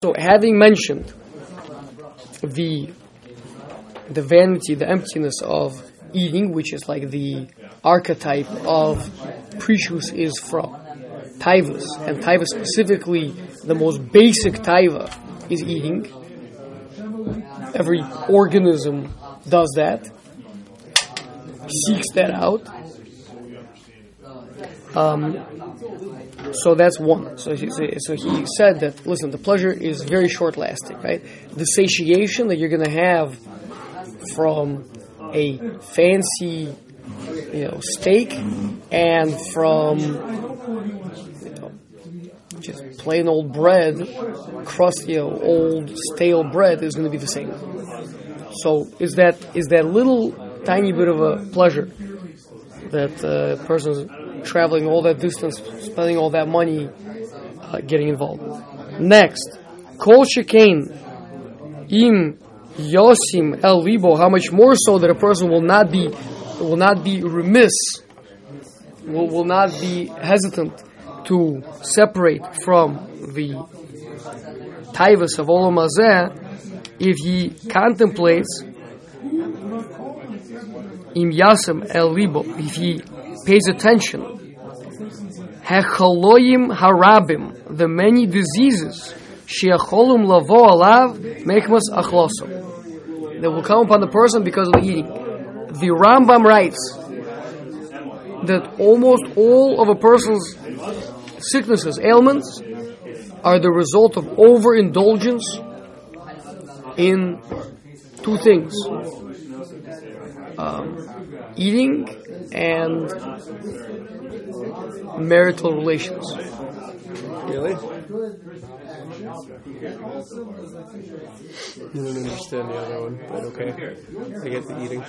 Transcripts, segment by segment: So, having mentioned the vanity, the emptiness of eating, which is like the archetype of precious is from taivas, and taiva specifically, the most basic taiva is eating. Every organism does that, seeks that out. So that's one. So he said that, listen, the pleasure is very short-lasting, right? The satiation that you're going to have from a fancy, steak and from just plain old bread, crusty old stale bread is going to be the same. So is that little tiny bit of a pleasure that person's traveling all that distance, spending all that money, getting involved. Next, kol shekain im yosim el libo. How much more so that a person will not be remiss, will not be hesitant to separate from the taivas of olam hazeh if he contemplates im yosim el libo, if he pays attention. Hechaloyim harabim, the many diseases sheacholum lavo alav mechmas achloso, that will come upon the person because of the eating. The Rambam writes that almost all of a person's sicknesses, ailments, are the result of overindulgence in two things: eating and marital relations. Really? You don't understand the other one, but okay. I get the eating.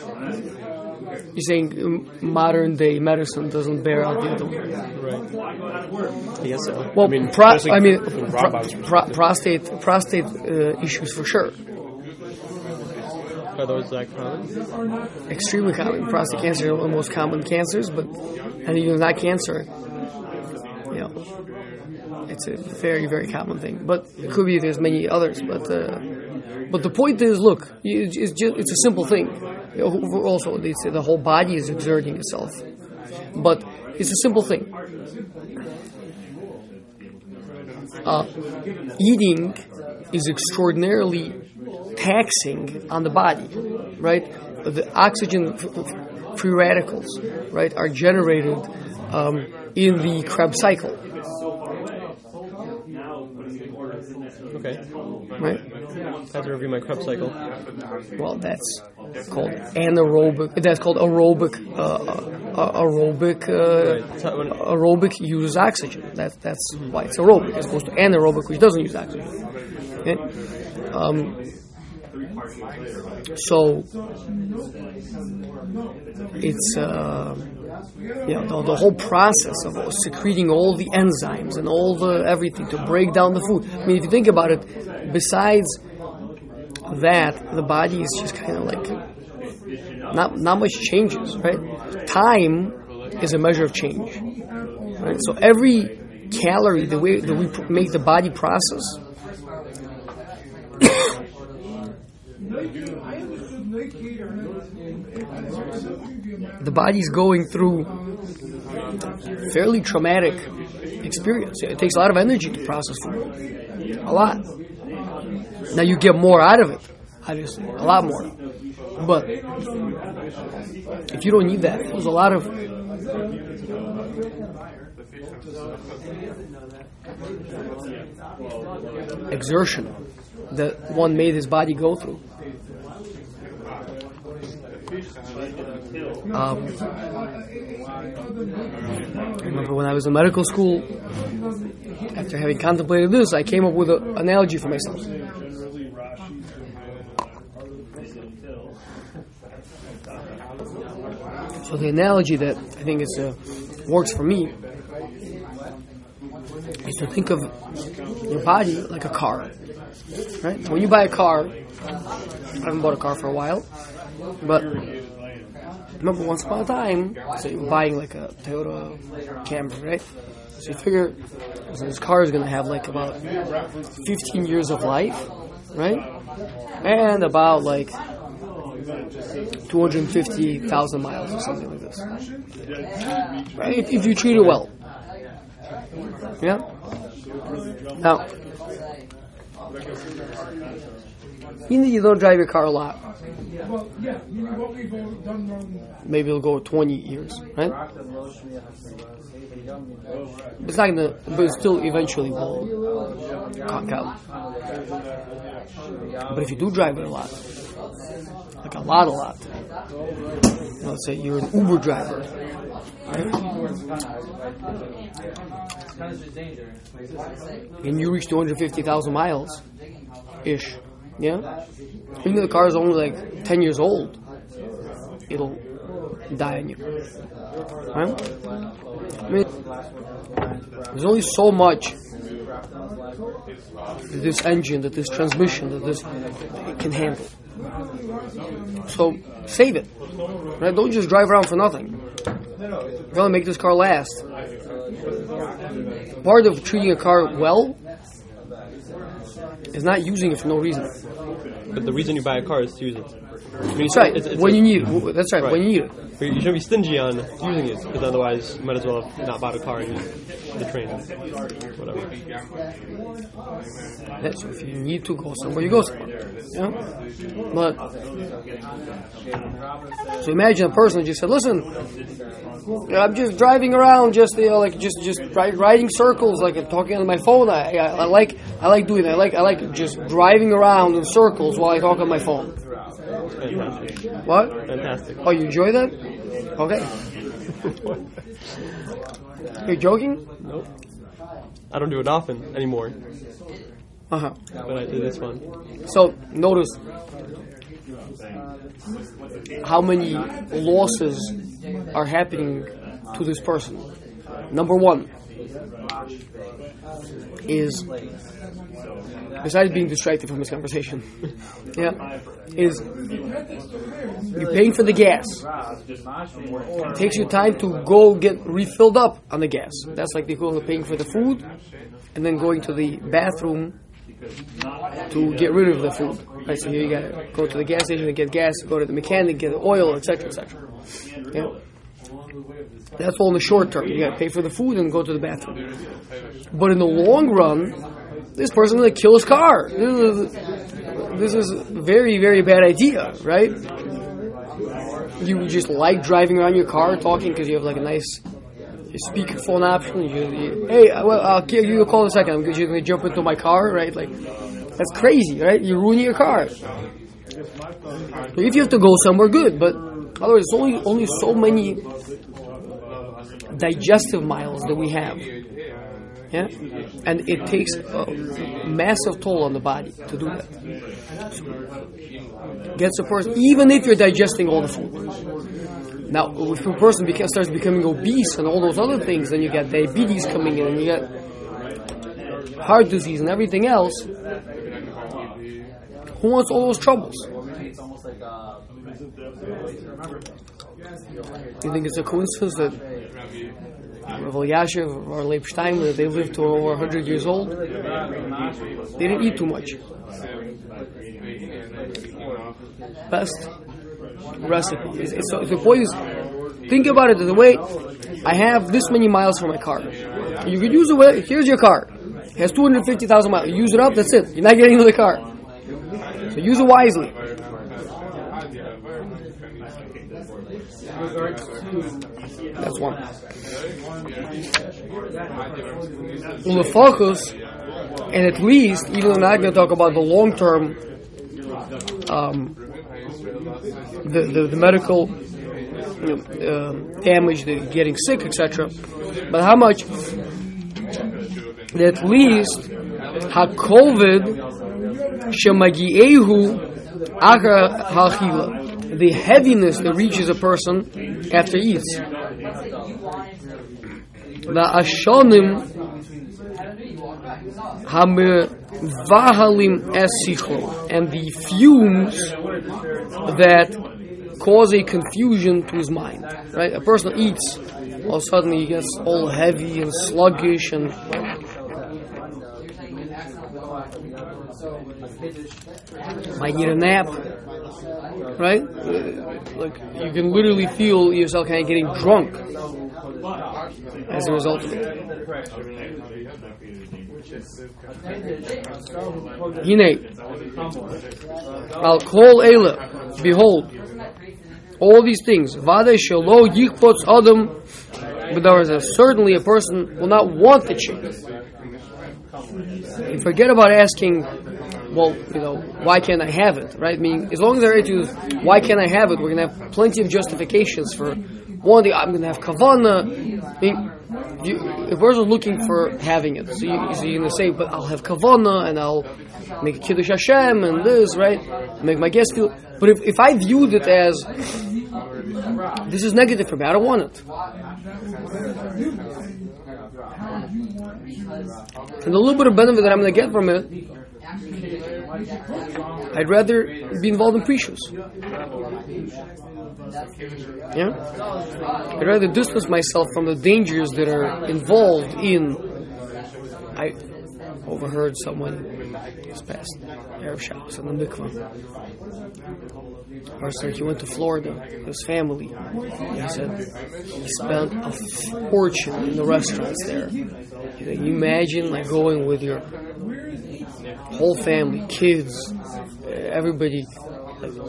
You're saying modern day medicine doesn't bear out the other one? Right. Yes, sir. Well, prostate issues for sure. Are those that common? Extremely common. Prostate cancer is one of the most common cancers, and even not cancer, it's a very, very common thing. But it could be there's many others. But the point is, look, it's a simple thing. Also, they say the whole body is exerting itself, but it's a simple thing. Eating is extraordinarily taxing on the body, right? The oxygen free radicals, right, are generated in the Krebs cycle. Okay. Right? I have to review my Krebs cycle. Well, that's called aerobic. Aerobic uses oxygen. That's why it's aerobic as opposed to anaerobic, which doesn't use oxygen. Okay? So it's the whole process of secreting all the enzymes and all the everything to break down the food. I mean, if you think about it, besides that, the body is just kind of like not much changes, right? Time is a measure of change, right? So every calorie, the way that we make the body process, the body's going through fairly traumatic experience. It takes a lot of energy to process food. A lot. Now you get more out of it, obviously. A lot more. But if you don't need that, there's a lot of exertion that one made his body go through. I remember when I was in medical school, after having contemplated this, I came up with an analogy for myself. So the analogy that I think is works for me is to think of your body like a car, right? When you buy a car, I haven't bought a car for a while, but remember once upon a time, so you're buying like a Toyota Camry, right? So you figure this car is going to have like about 15 years of life, right? And about like 250,000 miles or something like this, right? If you treat it well. Yeah? Now, even if you don't drive your car a lot, maybe it'll go 20 years, right? It's not gonna, but it still eventually will conk out. But if you do drive it a lot, like a lot, let's say you're an Uber driver, right? And you reach 250,000 miles, ish. Yeah? Even though the car is only like 10 years old, it'll die on you. Right? I mean, there's only so much that this engine, that this transmission, that this it can handle. So, save it. Right? Don't just drive around for nothing. You gotta make this car last. Part of treating a car well is not using it for no reason. But the reason you buy a car is to use it. I mean, that's right. It's when you need it. That's right. When you need it. But you shouldn't be stingy on using it, because otherwise you might as well have not bought a car and used the train, whatever. That's if you need to go somewhere, you go somewhere. Yeah? But so imagine a person just said, "Listen, I'm just driving around, just riding circles, like I'm talking on my phone. I like doing that. I like just driving around in circles while I talk on my phone." Fantastic. What? Fantastic. Oh, you enjoy that? Okay. You're joking? Nope. I don't do it often anymore. Uh-huh. But I do this one. So, notice how many losses are happening to this person. Number one is, besides being distracted from this conversation, yeah, is you're paying for the gas. It takes you time to go get refilled up on the gas. That's like the equivalent of paying for the food and then going to the bathroom to get rid of the food. Right, so here you gotta go to the gas station and get gas, go to the mechanic, get oil, etc., etc. Yeah. That's all in the short term. You gotta pay for the food and go to the bathroom. But in the long run, this person is gonna kill his car. This is a very, very bad idea, right? You just like driving around your car, talking, because you have like a nice speakerphone option. Hey, well, I'll give you a call in a second. I'm just gonna jump into my car, right? Like, that's crazy, right? You're ruining your car. If you have to go somewhere, good, but otherwise, it's only so many digestive miles that we have. Yeah? And it takes a massive toll on the body to do that. So, gets a person, even if you're digesting all the food. Now, if a person starts becoming obese and all those other things, then you got diabetes coming in, and you got heart disease and everything else. Who wants all those troubles? You think it's a coincidence that Revol Yashiv or Leib Steinman, they lived to over 100 years old? They didn't eat too much. Best recipe. So the point is, think about it as a way, I have this many miles for my car. You could use it, here's your car. It has 250,000 miles. You use it up, that's it. You're not getting into the car. So use it wisely. That's one. On the focus, and at least, even though I'm not going to talk about the long term, the medical damage, the getting sick, etc., but how much? At least, ha-COVID shemagiehu achar ha'chila. The heaviness that reaches a person after he eats. The ashonim hamevahalim esichlo, and the fumes that cause a confusion to his mind. Right, a person eats all of a sudden he gets all heavy and sluggish and... might need a nap, right? Like, you can literally feel yourself kind of getting drunk as a result of it. Hine, I'll call Eila, behold, all these things, Vade Shelo Yikpots Adam, but there is certainly a person will not want the change. Forget about asking, well, you know, why can't I have it, right? I mean, as long as there are why can't I have it, we're going to have plenty of justifications for wanting, I'm going to have Kavanah, I mean, a person looking for having it, so you're going to say, but I'll have kavanah and I'll make a kiddush Hashem and this, right? Make my guest deal. But if I viewed it as this is negative for me, I don't want it. And the little bit of benefit that I'm going to get from it, I'd rather be involved in pre-shows. Yeah? I'd rather distance myself from the dangers that are involved in... I overheard someone this past Arab Shabbos in the mikvah. Person, he went to Florida with his family. He said he spent a fortune in the restaurants there. Can you imagine like going with your whole family, kids, everybody...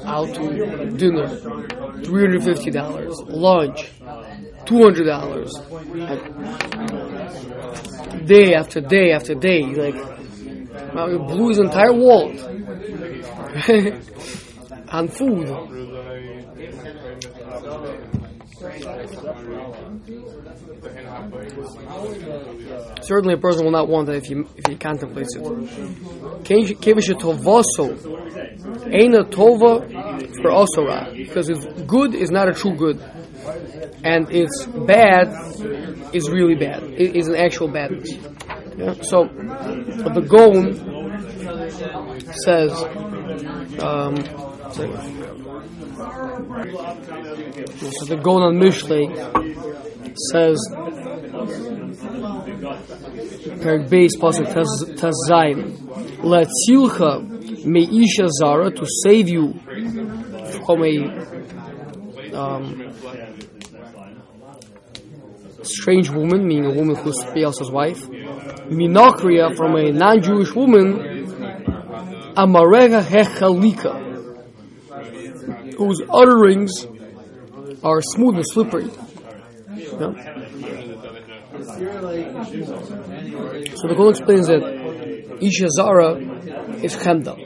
out to dinner, $350, lunch, $200, and day after day after day, like, it blew his entire wallet on food. Certainly a person will not want that if he contemplates it. Kevish tovoso eina tova for osora, because it's good is not a true good, and it's bad is really bad. It is an actual badness. Yeah? So the Gaon says so the Gaon on Mishlei says Perek Beis Pasuk Tazayim, Latzilcha Meisha Zara, to save you from a strange woman, meaning a woman who's Beelzebub's wife, Minokria, from a non-Jewish woman, Amarecha Hechalika, whose utterings are smooth and slippery. No? So the Gaon explains that Isha Zara is Chemda.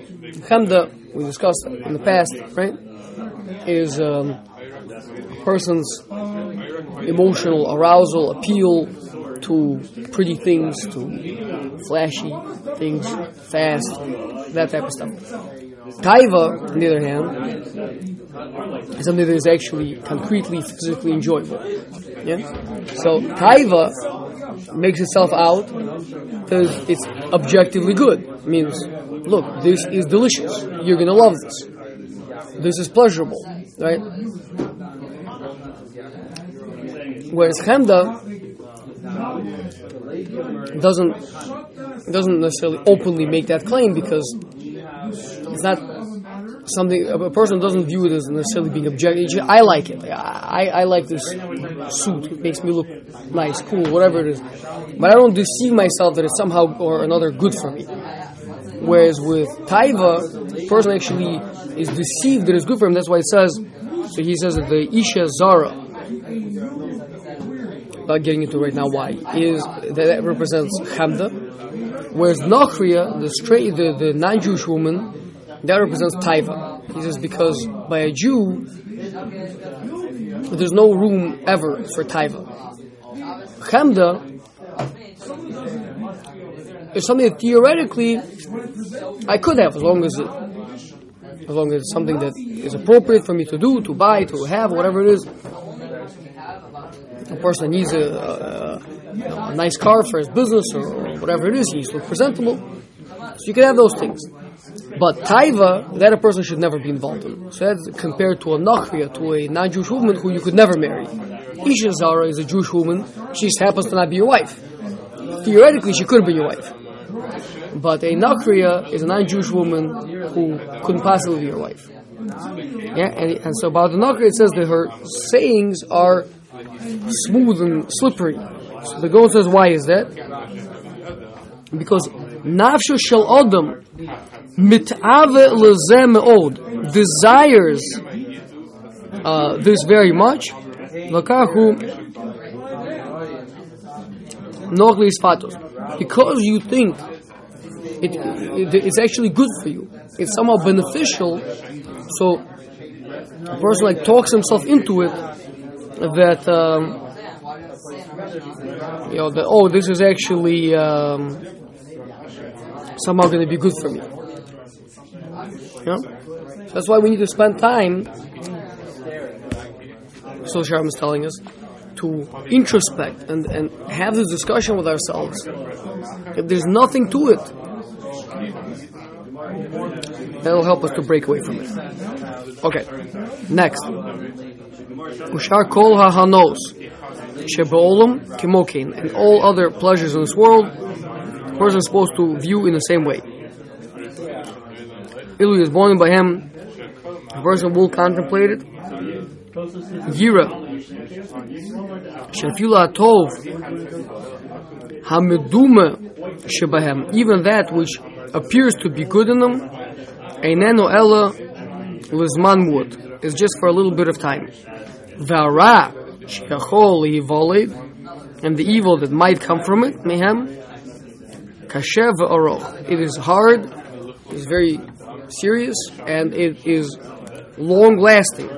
Chemda, we discussed in the past, right, is a person's emotional arousal, appeal to pretty things, to flashy things, fast, that type of stuff. Taiva, on the other hand, is something that is actually concretely, physically enjoyable. Yeah? So taiva makes itself out because it's objectively good. It means, look, this is delicious. You're going to love this. This is pleasurable, right? Whereas chemda doesn't necessarily openly make that claim because it's not something a person doesn't view it as necessarily being objective. I like it. I like this suit. It makes me look nice, cool, whatever it is. But I don't deceive myself that it's somehow or another good for me. Whereas with taiva, the person actually is deceived that it's good for him. That's why it says. So he says that the Isha Zara. Not getting into right now why is that represents chemda, whereas Nochria, the non-Jewish woman. That represents taiva. He says because by a Jew, there's no room ever for taiva. Chemda is something that theoretically I could have as long as it's something that is appropriate for me to do, to buy, to have, whatever it is. A person needs a nice car for his business or whatever it is. He needs to look presentable. So you can have those things. But taiva, that a person should never be involved in. So that's compared to a nachria, to a non-Jewish woman who you could never marry. Isha Zara is a Jewish woman. She just happens to not be your wife. Theoretically, she could have been your wife. But a Nakriya is a non-Jewish woman who couldn't possibly be your wife. Yeah, and so about the Nakriya, it says that her sayings are smooth and slippery. So the Gaon says, why is that? Because Nafsho Shel Odom Mitave Lezeh Me'od desires this very much. Because you think it's actually good for you, it's somehow beneficial, so a person like talks himself into it that that this is actually somehow going to be good for me. Yeah? That's why we need to spend time. So Sharm is telling us to introspect and have this discussion with ourselves. If there's nothing to it, that will help us to break away from it. Okay, next. Ushar kol hahanos shebeolam kimokin, and all other pleasures in this world, a person is supposed to view in the same way. Ilu is born by him, a person will contemplate it. Yira Shefila Tov Hamiduma Shebahem, even that which appears to be good in them, Eineno Ella Lizmanwood, is just for a little bit of time. Vara Shechol Yivolid, and the evil that might come from it, Mehem Kashev Oroch, it is hard, it is very serious, and it is long lasting.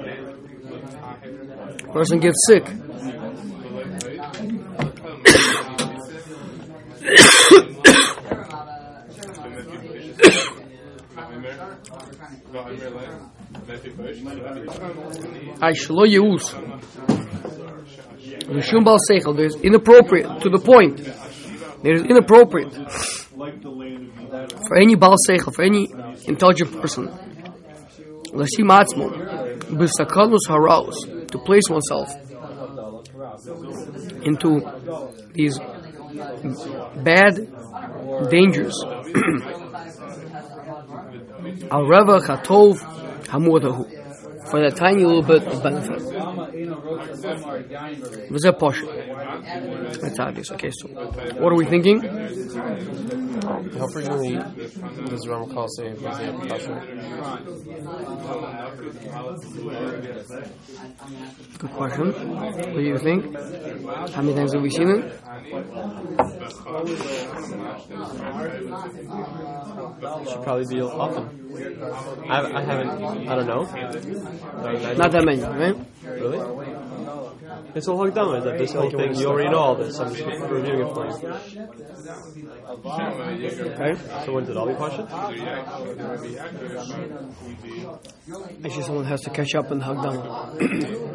Person gets sick. Aishlo Yeus. Mishum Bal Seichel. There is inappropriate, to the point. There is inappropriate for any Bal Seichel, for any intelligent person. Lashim Atzmo. Bisakanus Haraus. To place oneself into these bad dangers. Al-Reva Khatov Hamudahu, for that tiny little bit of benefit. Was that posh? That's obvious. Okay, so what are we thinking? How frequently does Ram Kal say Vizya? Good question. What do you think? How many times have we seen it? Should probably be often. I haven't, I don't know. Not that many, right? Really? It's all Hagdama, is that this whole thing, you already know all this, I'm just reviewing it for you. Okay, so when's it all be questioned? Actually, someone has to catch up in Hagdama.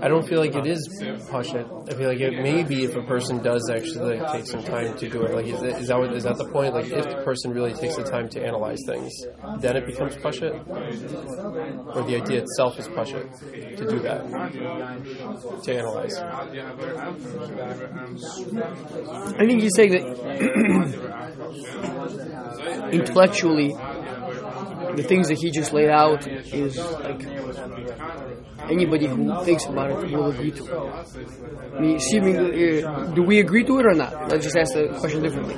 I don't feel like it is Pashat. I feel like it may be if a person does actually like, take some time to do it. Like, is that the point? Like, if the person really takes the time to analyze things, then it becomes Pashat? Or the idea itself is Pashat, to do that, to analyze. I think you say that intellectually, the things that he just laid out is like anybody who thinks about it will agree to it. I mean, seemingly, do we agree to it or not? Let's just ask the question differently.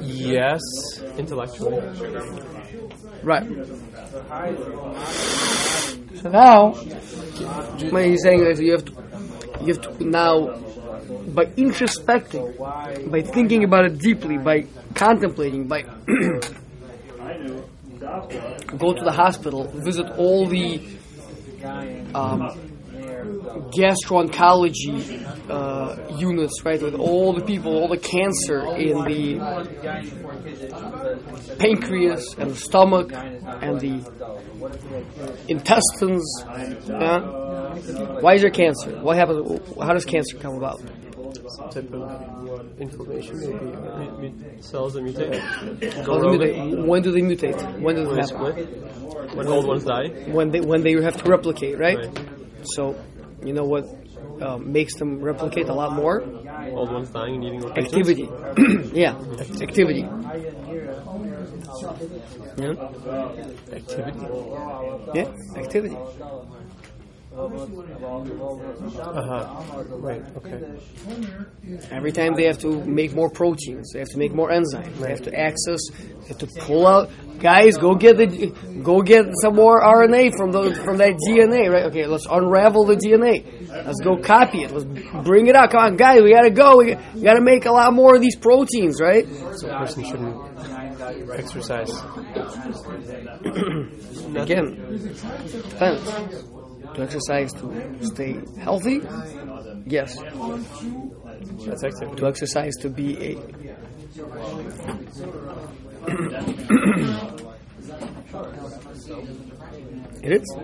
Yes, intellectually. Right. So now, when he's saying that you have to now, by introspecting, by thinking about it deeply, by contemplating, by go to the hospital, visit all the gastroenterology units, right, with all the people, all the cancer in the pancreas and the stomach and the intestines. Yeah? Why is there cancer? What happens? How does cancer come about? Some type of inflammation, maybe cells that mutate. When do they mutate? When does it happen? When old ones die. When they have to replicate, right? So You know what makes them replicate a lot more? Old ones dying and needing replacements? Activity. Yeah, activity. Yeah. Activity. Yeah, activity. Right, okay. Every time they have to make more proteins, they have to make more enzymes, right. They have to access, they have to pull out. Guys, go get some more RNA from that DNA, right? Okay, let's unravel the DNA. Let's go copy it. Let's bring it out. Come on, guys, we gotta go. We gotta make a lot more of these proteins, right? So a person shouldn't exercise. Again, depends. To exercise to stay healthy? Yes. That's active. To exercise to be a... It is?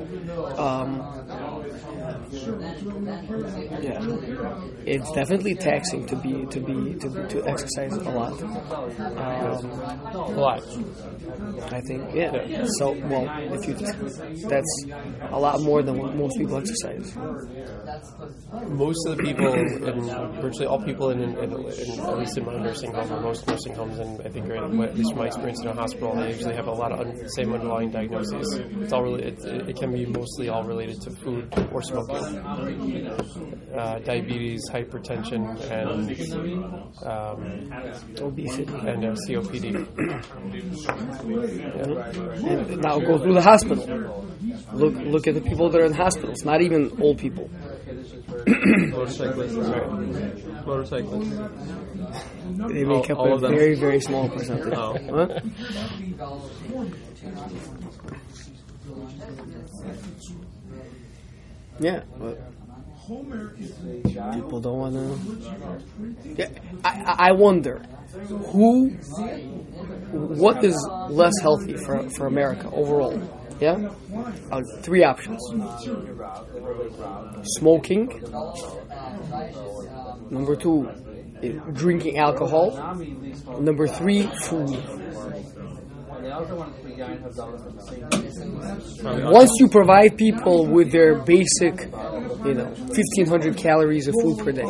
Yeah. It's definitely taxing to exercise a lot. A lot. I think, yeah. So, well, if you, that's a lot more than what most people exercise. Most of the people, and virtually all people, in at least in my nursing home or most nursing homes, and I think at least from my experience in a hospital, they usually have a lot of same underlying diagnoses. It's all really, it can be mostly all related to food or smoking, diabetes, hypertension, and obesity, and COPD. Yeah. And now go through the hospital. Look at the people that are in hospitals. Not even old people. Motorcyclists, right? Motorcyclists. They make up a very, very small percentage. Oh. Huh? Yeah, but people don't want to. Yeah, I wonder what is less healthy for America overall. Yeah, three options: smoking. Number 2, drinking alcohol. Number 3, food. Once you provide people with their basic, 1,500 calories of food per day,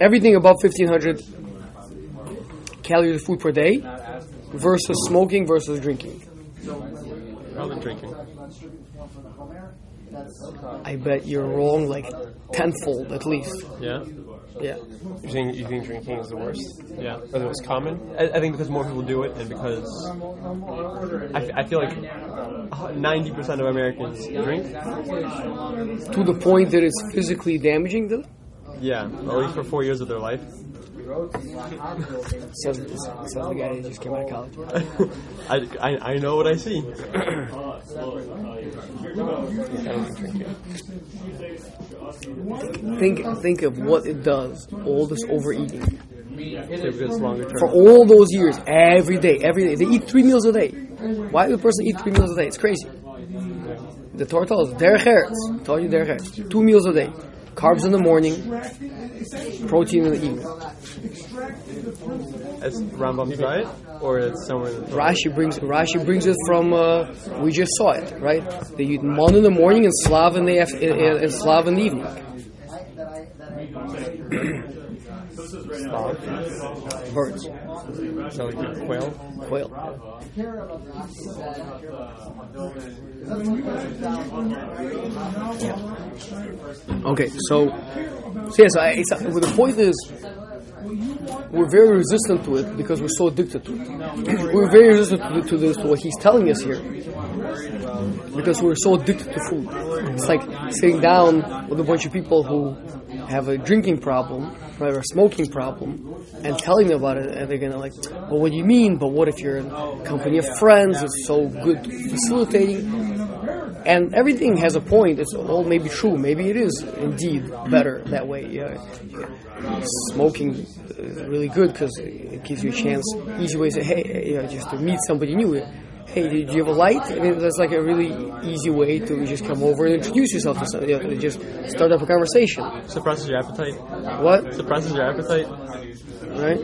everything above 1,500 calories of food per day versus smoking versus drinking. Rather than drinking. I bet you're wrong, like tenfold at least. Yeah. Yeah. You think drinking is the worst? Yeah. Or the most common? I think because more people do it, and because I feel like 90% of Americans drink to the point that it's physically damaging them. Yeah, at least for 4 years of their life. Says the guy who just came out of college. I know what I see. Think of what it does. All this overeating. For all those years, every day, they eat 3 meals a day. Why would a person eat 3 meals a day? It's crazy. The Torah tells you 2 meals a day. Carbs in the morning, protein in the evening. That's Rambam's diet, or it's somewhere. Rashi brings it from. We just saw it, right? They eat mon in the morning and slav in the slav in the evening. Birds. So quail. Yeah. Okay, so the point is, we're very resistant to it because we're so addicted to it. We're very resistant to this, to what he's telling us here, because we're so addicted to food. It's like sitting down with a bunch of people who have a drinking problem or a smoking problem and telling them about it, and they're gonna like, well, what do you mean? But what if you're in company of friends? It's so good facilitating, and everything has a point. It's all maybe true, maybe it is indeed better that way. Smoking is really good because it gives you a chance, easy way to say, hey, just to meet somebody new. Hey, do you have a light? I mean, that's like a really easy way to just come over and introduce yourself to somebody. To just start up a conversation. Suppresses your appetite. What? Suppresses your appetite. Right?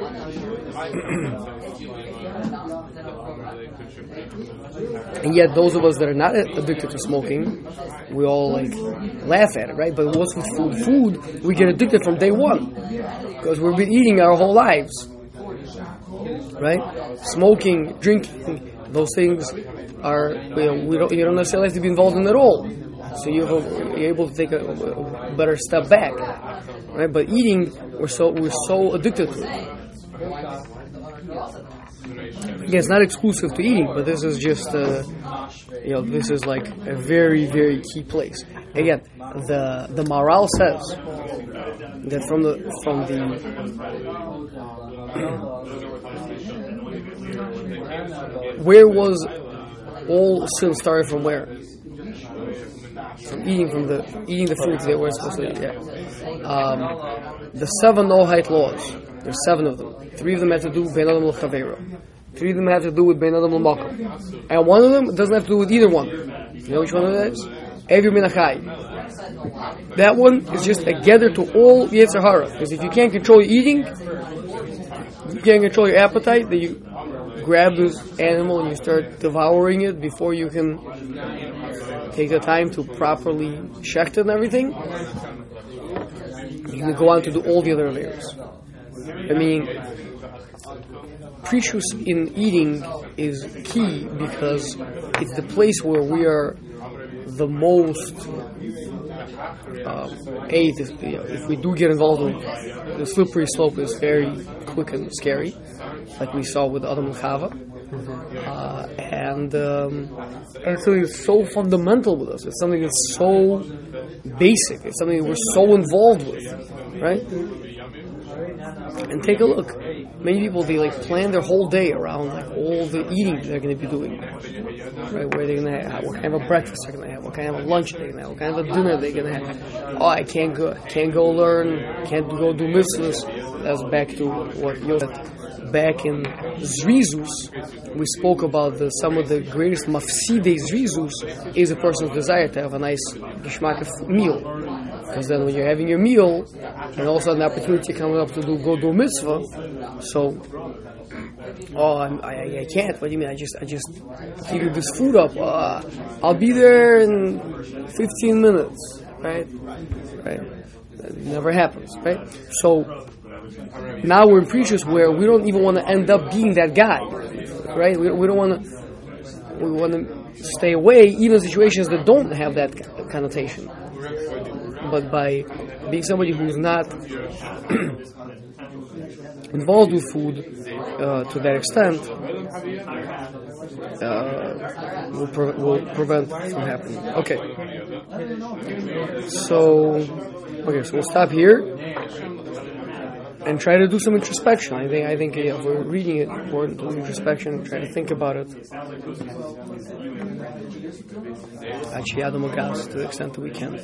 And yet those of us that are not addicted to smoking, we all like laugh at it, right? But what's with food? Food, we get addicted from day one because we've been eating our whole lives, right? Smoking, drinking, those things are, you don't necessarily have to be involved in it at all. So you're able to take a better step back, right? But eating, we're so addicted to it. Yeah, it's not exclusive to eating, but this is just, this is like a very, very key place. Again, the Maharal says that from the where was all sin started from where? From eating the foods they were supposed to eat. Yeah. The 7 Noahite laws. There's 7 of them. 3 of them have to do with Bein Adam l'Chavero. 3 of them have to do with Bein Adam l'Makom. And one of them doesn't have to do with either one. You know which one that is? Eiver min ha-chayim. That one is just a gather to all Yetzer Hara. Because if you can't control your eating, you can't control your appetite, then you grab this animal and you start devouring it before you can take the time to properly shecht it and everything. You can go on to do all the other layers. I mean, precious in eating is key because it's the place where we are the most if we do get involved with the slippery slope is very quick and scary, like we saw with Adam and Chava. And so it's so fundamental with us. It's something that's so basic. It's something that we're so involved with, right? And take a look. Many people, they like plan their whole day around like all the eating they're going to be doing, right? Where they're going to have, what kind of a breakfast they're going to have, what kind of a lunch they're going to have, what kind of a dinner they're going to have. Oh, I can't go learn, can't go do mitzvahs. That's back to what you said. Back in Zrizus, we spoke about some of the greatest mafsidei Zrizus is a person's desire to have a nice gishmak of meal. Because then when you're having your meal, and also an opportunity coming up to go do mitzvah, so, I can't, what do you mean, I just heated this food up, I'll be there in 15 minutes, right, that never happens, right, so, now we're in preachers where we don't even want to end up being that guy, right, we don't want to, we want to stay away, even in situations that don't have that connotation. But by being somebody who's not involved with food to that extent will prevent it from happening. Okay. So we'll stop here and try to do some introspection. I think if we're reading it, important to do introspection and try to think about it. Actually, to the extent that we can.